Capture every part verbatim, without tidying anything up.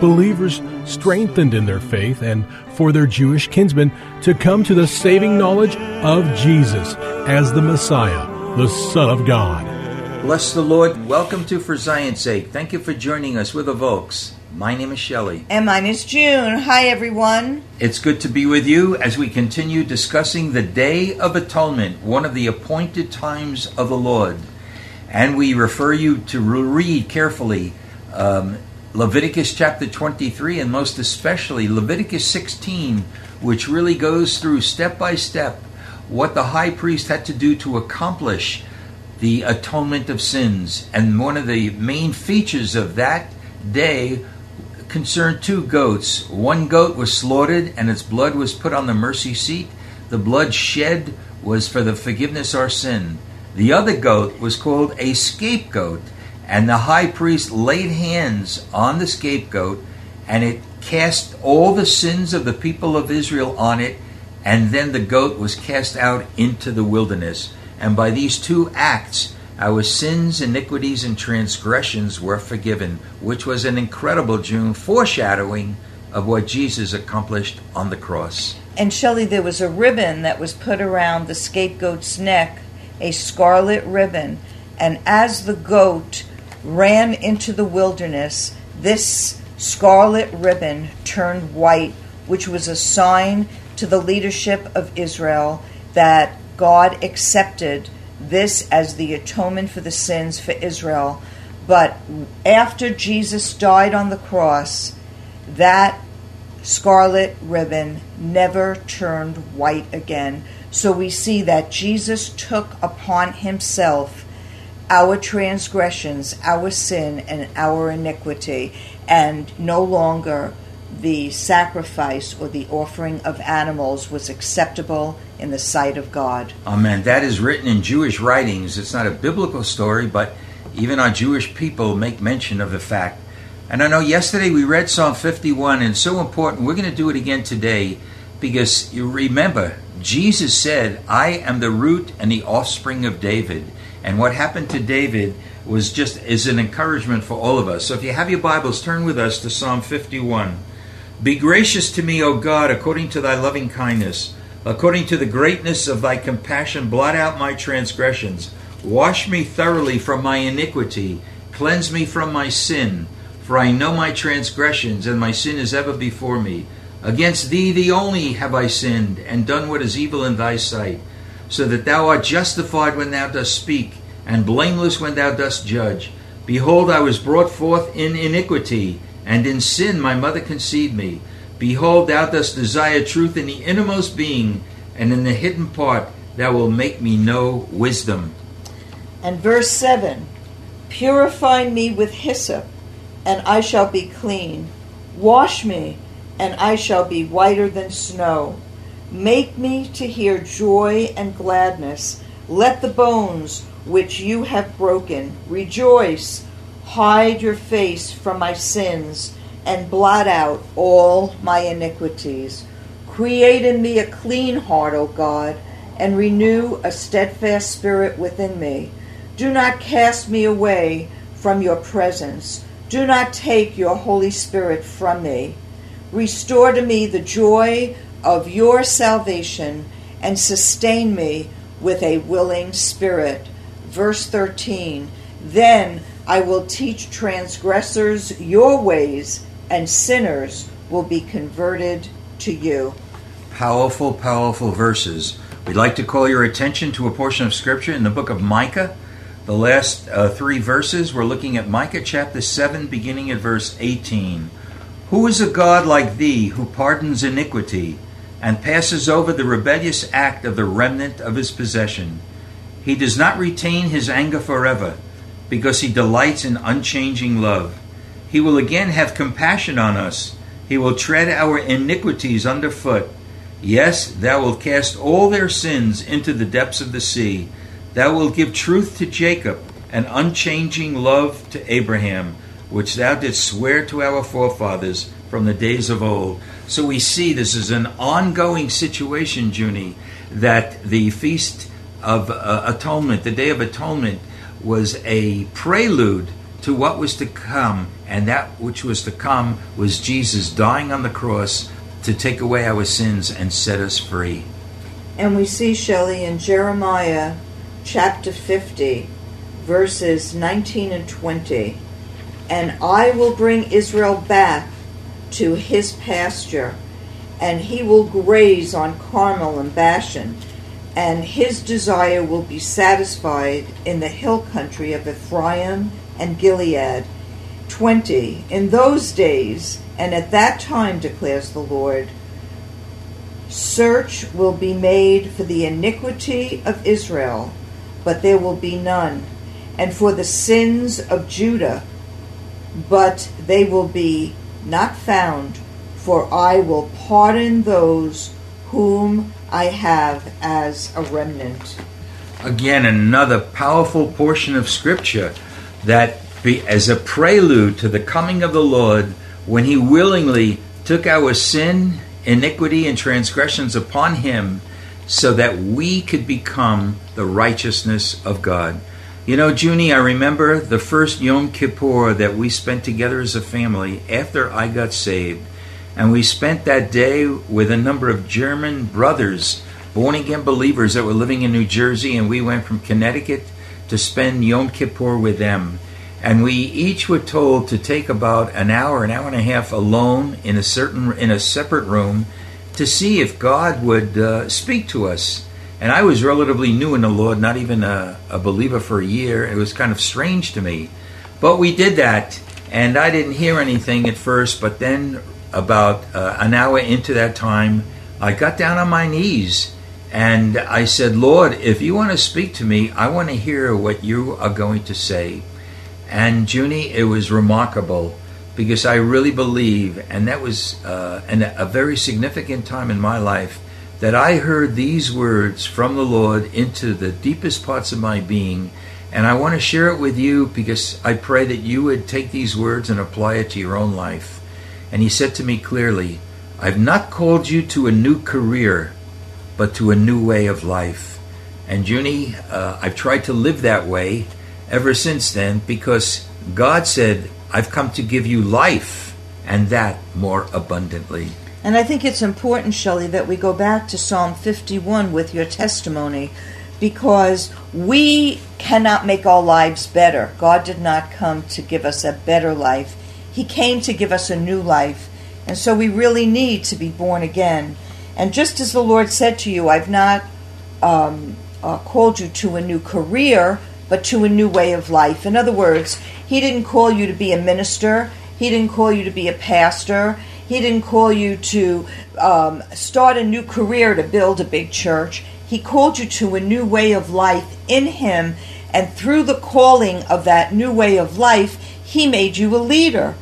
believers strengthened in their faith and for their Jewish kinsmen to come to the saving knowledge of Jesus as the Messiah, the Son of God. Bless the Lord. Welcome to For Zion's Sake. Thank you for joining us. We're the Volks. My name is Shelley. And mine is June. Hi, everyone. It's good to be with you as we continue discussing the Day of Atonement, one of the appointed times of the Lord. And we refer you to read carefully um, Leviticus chapter twenty-three, and most especially Leviticus sixteen, which really goes through step by step what the high priest had to do to accomplish the atonement of sins. And one of the main features of that day concerned two goats. One goat was slaughtered and its blood was put on the mercy seat. The blood shed was for the forgiveness of our sin. The other goat was called a scapegoat, and the high priest laid hands on the scapegoat, and it cast all the sins of the people of Israel on it, and then the goat was cast out into the wilderness. And by these two acts, our sins, iniquities, and transgressions were forgiven, which was an incredible, June, foreshadowing of what Jesus accomplished on the cross. And Shelley, there was a ribbon that was put around the scapegoat's neck, a scarlet ribbon. And as the goat ran into the wilderness, this scarlet ribbon turned white, which was a sign to the leadership of Israel that God accepted this as the atonement for the sins for Israel. But after Jesus died on the cross, that scarlet ribbon never turned white again. So we see that Jesus took upon himself our transgressions, our sin, and our iniquity, and no longer the sacrifice or the offering of animals was acceptable in the sight of God. Amen. That is written in Jewish writings. It's not a biblical story, but even our Jewish people make mention of the fact. And I know yesterday we read Psalm fifty-one, and so important. We're going to do it again today, because you remember, Jesus said, "I am the root and the offspring of David." And what happened to David was just is an encouragement for all of us. So if you have your Bibles, turn with us to Psalm fifty-one. Be gracious to me, O God, according to thy loving kindness. According to the greatness of thy compassion, blot out my transgressions. Wash me thoroughly from my iniquity. Cleanse me from my sin. For I know my transgressions, and my sin is ever before me. Against thee, thee only, have I sinned, and done what is evil in thy sight, so that thou art justified when thou dost speak, and blameless when thou dost judge. Behold, I was brought forth in iniquity, and in sin my mother conceived me. Behold, thou dost desire truth in the innermost being, and in the hidden part thou wilt make me know wisdom. And verse seven, purify me with hyssop, and I shall be clean. Wash me, and I shall be whiter than snow. Make me to hear joy and gladness. Let the bones which you have broken rejoice. Hide your face from my sins, and blot out all my iniquities. Create in me a clean heart, O God, and renew a steadfast spirit within me. Do not cast me away from your presence. Do not take your Holy Spirit from me. Restore to me the joy of your salvation, and sustain me with a willing spirit. Verse thirteen, then I will teach transgressors your ways, and sinners will be converted to you. powerful, powerful verses. We'd like to call your attention to a portion of Scripture in the book of Micah. The last uh, three verses, we're looking at Micah chapter seven, beginning at verse eighteen. Who is a God like thee, who pardons iniquity and passes over the rebellious act of the remnant of his possession? He does not retain his anger forever, because he delights in unchanging love. He will again have compassion on us. He will tread our iniquities underfoot. Yes, thou wilt cast all their sins into the depths of the sea. Thou wilt give truth to Jacob, and unchanging love to Abraham, which thou didst swear to our forefathers from the days of old. So we see this is an ongoing situation, Junie, that the Feast of uh, Atonement, the Day of Atonement, was a prelude to what was to come, and that which was to come was Jesus dying on the cross to take away our sins and set us free. And we see, Shelley, in Jeremiah chapter fifty, verses nineteen and twenty, and I will bring Israel back to his pasture, and he will graze on Carmel and Bashan, and his desire will be satisfied in the hill country of Ephraim and Gilead. twenty. In those days, and at that time, declares the Lord, search will be made for the iniquity of Israel, but there will be none, and for the sins of Judah, but they will be not found, for I will pardon those whom I have as a remnant. Again, another powerful portion of Scripture that be as a prelude to the coming of the Lord, when he willingly took our sin, iniquity, and transgressions upon him so that we could become the righteousness of God. You know, Junie, I remember the first Yom Kippur that we spent together as a family after I got saved. And we spent that day with a number of German brothers, born-again believers that were living in New Jersey, and we went from Connecticut to spend Yom Kippur with them. And we each were told to take about an hour, an hour and a half alone in a certain, in a separate room to see if God would uh, speak to us. And I was relatively new in the Lord, not even a, a believer for a year. It was kind of strange to me. But we did that, and I didn't hear anything at first. But then about uh, an hour into that time, I got down on my knees, and I said, Lord, if you want to speak to me, I want to hear what you are going to say. And, Junie, it was remarkable, because I really believe, and that was uh, an, a very significant time in my life, that I heard these words from the Lord into the deepest parts of my being. And I want to share it with you, because I pray that you would take these words and apply it to your own life. And he said to me clearly, I've not called you to a new career, but to a new way of life. And Junie, uh, I've tried to live that way ever since then, because God said, I've come to give you life, and that more abundantly. And I think it's important, Shelley, that we go back to Psalm fifty-one with your testimony, because we cannot make our lives better. God did not come to give us a better life. He came to give us a new life. And so we really need to be born again. And just as the Lord said to you, I've not um, uh, called you to a new career, but to a new way of life. In other words, he didn't call you to be a minister. He didn't call you to be a pastor. He didn't call you to um, start a new career to build a big church. He called you to a new way of life in him, and through the calling of that new way of life, he made you a leader.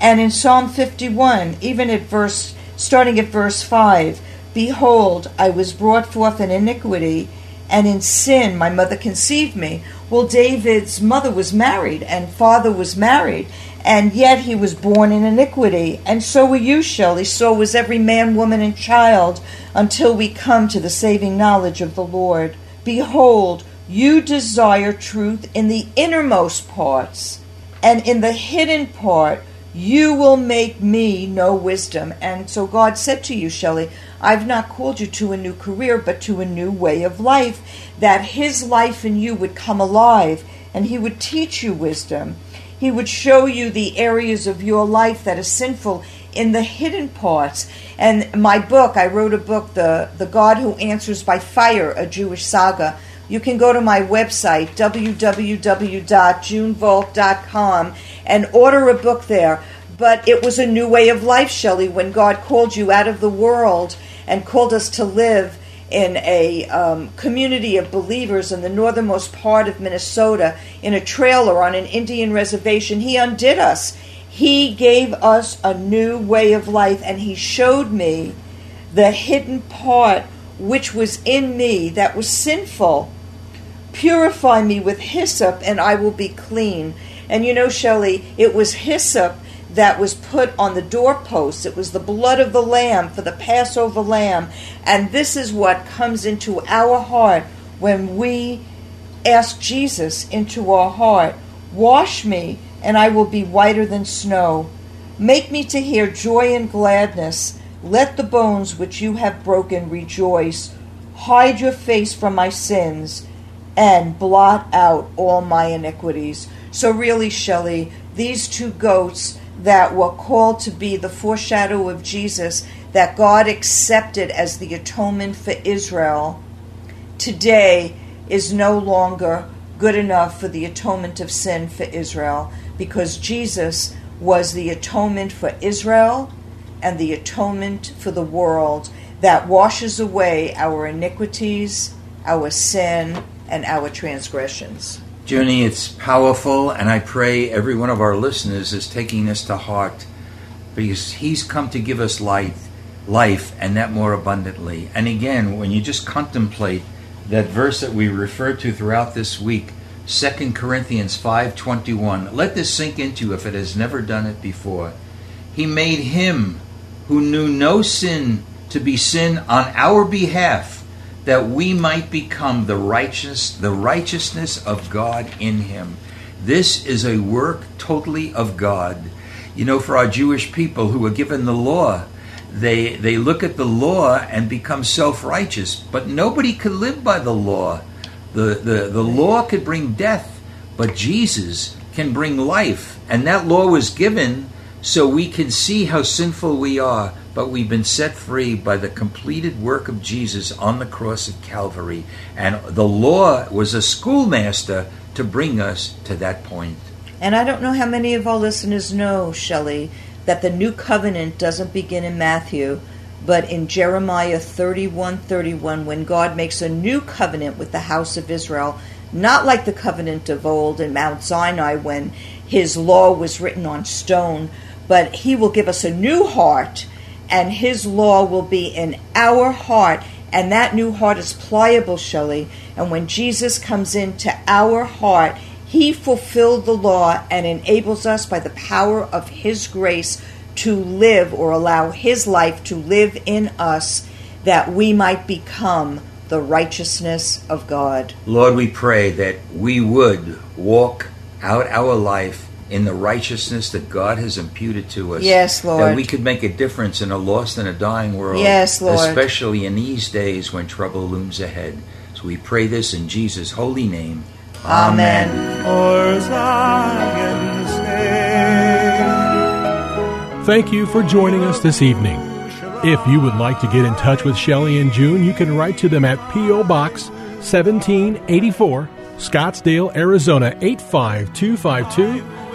And in Psalm fifty-one, even at verse, starting at verse five, behold, I was brought forth in iniquity, and in sin my mother conceived me. Well, David's mother was married, and father was married, and yet he was born in iniquity. And so were you, Shelley. So was every man, woman, and child, until we come to the saving knowledge of the Lord. Behold, you desire truth in the innermost parts, and in the hidden part you will make me know wisdom. And so God said to you, Shelley, I've not called you to a new career, but to a new way of life, that his life in you would come alive, and he would teach you wisdom. He would show you the areas of your life that are sinful. in the hidden parts. And my book, I wrote a book, The, the God Who Answers by Fire, A Jewish Saga. You can go to my website, w w w dot june volk dot com, and order a book there. But it was a new way of life, Shelley, when God called you out of the world and called us to live in a um, community of believers in the northernmost part of Minnesota, in a trailer on an Indian reservation. He undid us. He gave us a new way of life, and he showed me the hidden part which was in me that was sinful. Purify me with hyssop, and I will be clean. And you know, Shelley, it was hyssop that was put on the doorposts. It was the blood of the lamb for the Passover lamb. And this is what comes into our heart when we ask Jesus into our heart. Wash me, and I will be whiter than snow. Make me to hear joy and gladness. Let the bones which you have broken rejoice. Hide your face from my sins, and blot out all my iniquities. So really, Shelley, these two goats that were called to be the foreshadow of Jesus, that God accepted as the atonement for Israel, today is no longer good enough for the atonement of sin for Israel, because Jesus was the atonement for Israel and the atonement for the world that washes away our iniquities, our sin, and our transgressions. Junie, it's powerful, and I pray every one of our listeners is taking this to heart, because he's come to give us life, life, and that more abundantly. And again, when you just contemplate that verse that we refer to throughout this week, Second Corinthians five twenty-one, let this sink into you if it has never done it before. He made him who knew no sin to be sin on our behalf, that we might become the righteous, the righteousness of God in him. This is a work totally of God. You know, for our Jewish people who were given the law, they they look at the law and become self-righteous. But nobody could live by the law. The, the, the law could bring death, but Jesus can bring life. And that law was given so we can see how sinful we are. But we've been set free by the completed work of Jesus on the cross at Calvary. And the law was a schoolmaster to bring us to that point. And I don't know how many of our listeners know, Shelley, that the new covenant doesn't begin in Matthew, but in Jeremiah thirty-one thirty-one, when God makes a new covenant with the house of Israel, not like the covenant of old in Mount Sinai when his law was written on stone, but he will give us a new heart, and his law will be in our heart. And that new heart is pliable, Shelley. And when Jesus comes into our heart, he fulfilled the law and enables us by the power of his grace to live, or allow his life to live in us, that we might become the righteousness of God. Lord, we pray that we would walk out our life in the righteousness that God has imputed to us. Yes, Lord. That we could make a difference in a lost and a dying world. Yes, Lord. Especially in these days when trouble looms ahead. So we pray this in Jesus' holy name. Amen. Amen. Thank you for joining us this evening. If you would like to get in touch with Shelley and June, you can write to them at P O Box seventeen eighty-four, Scottsdale, Arizona eight five two five two.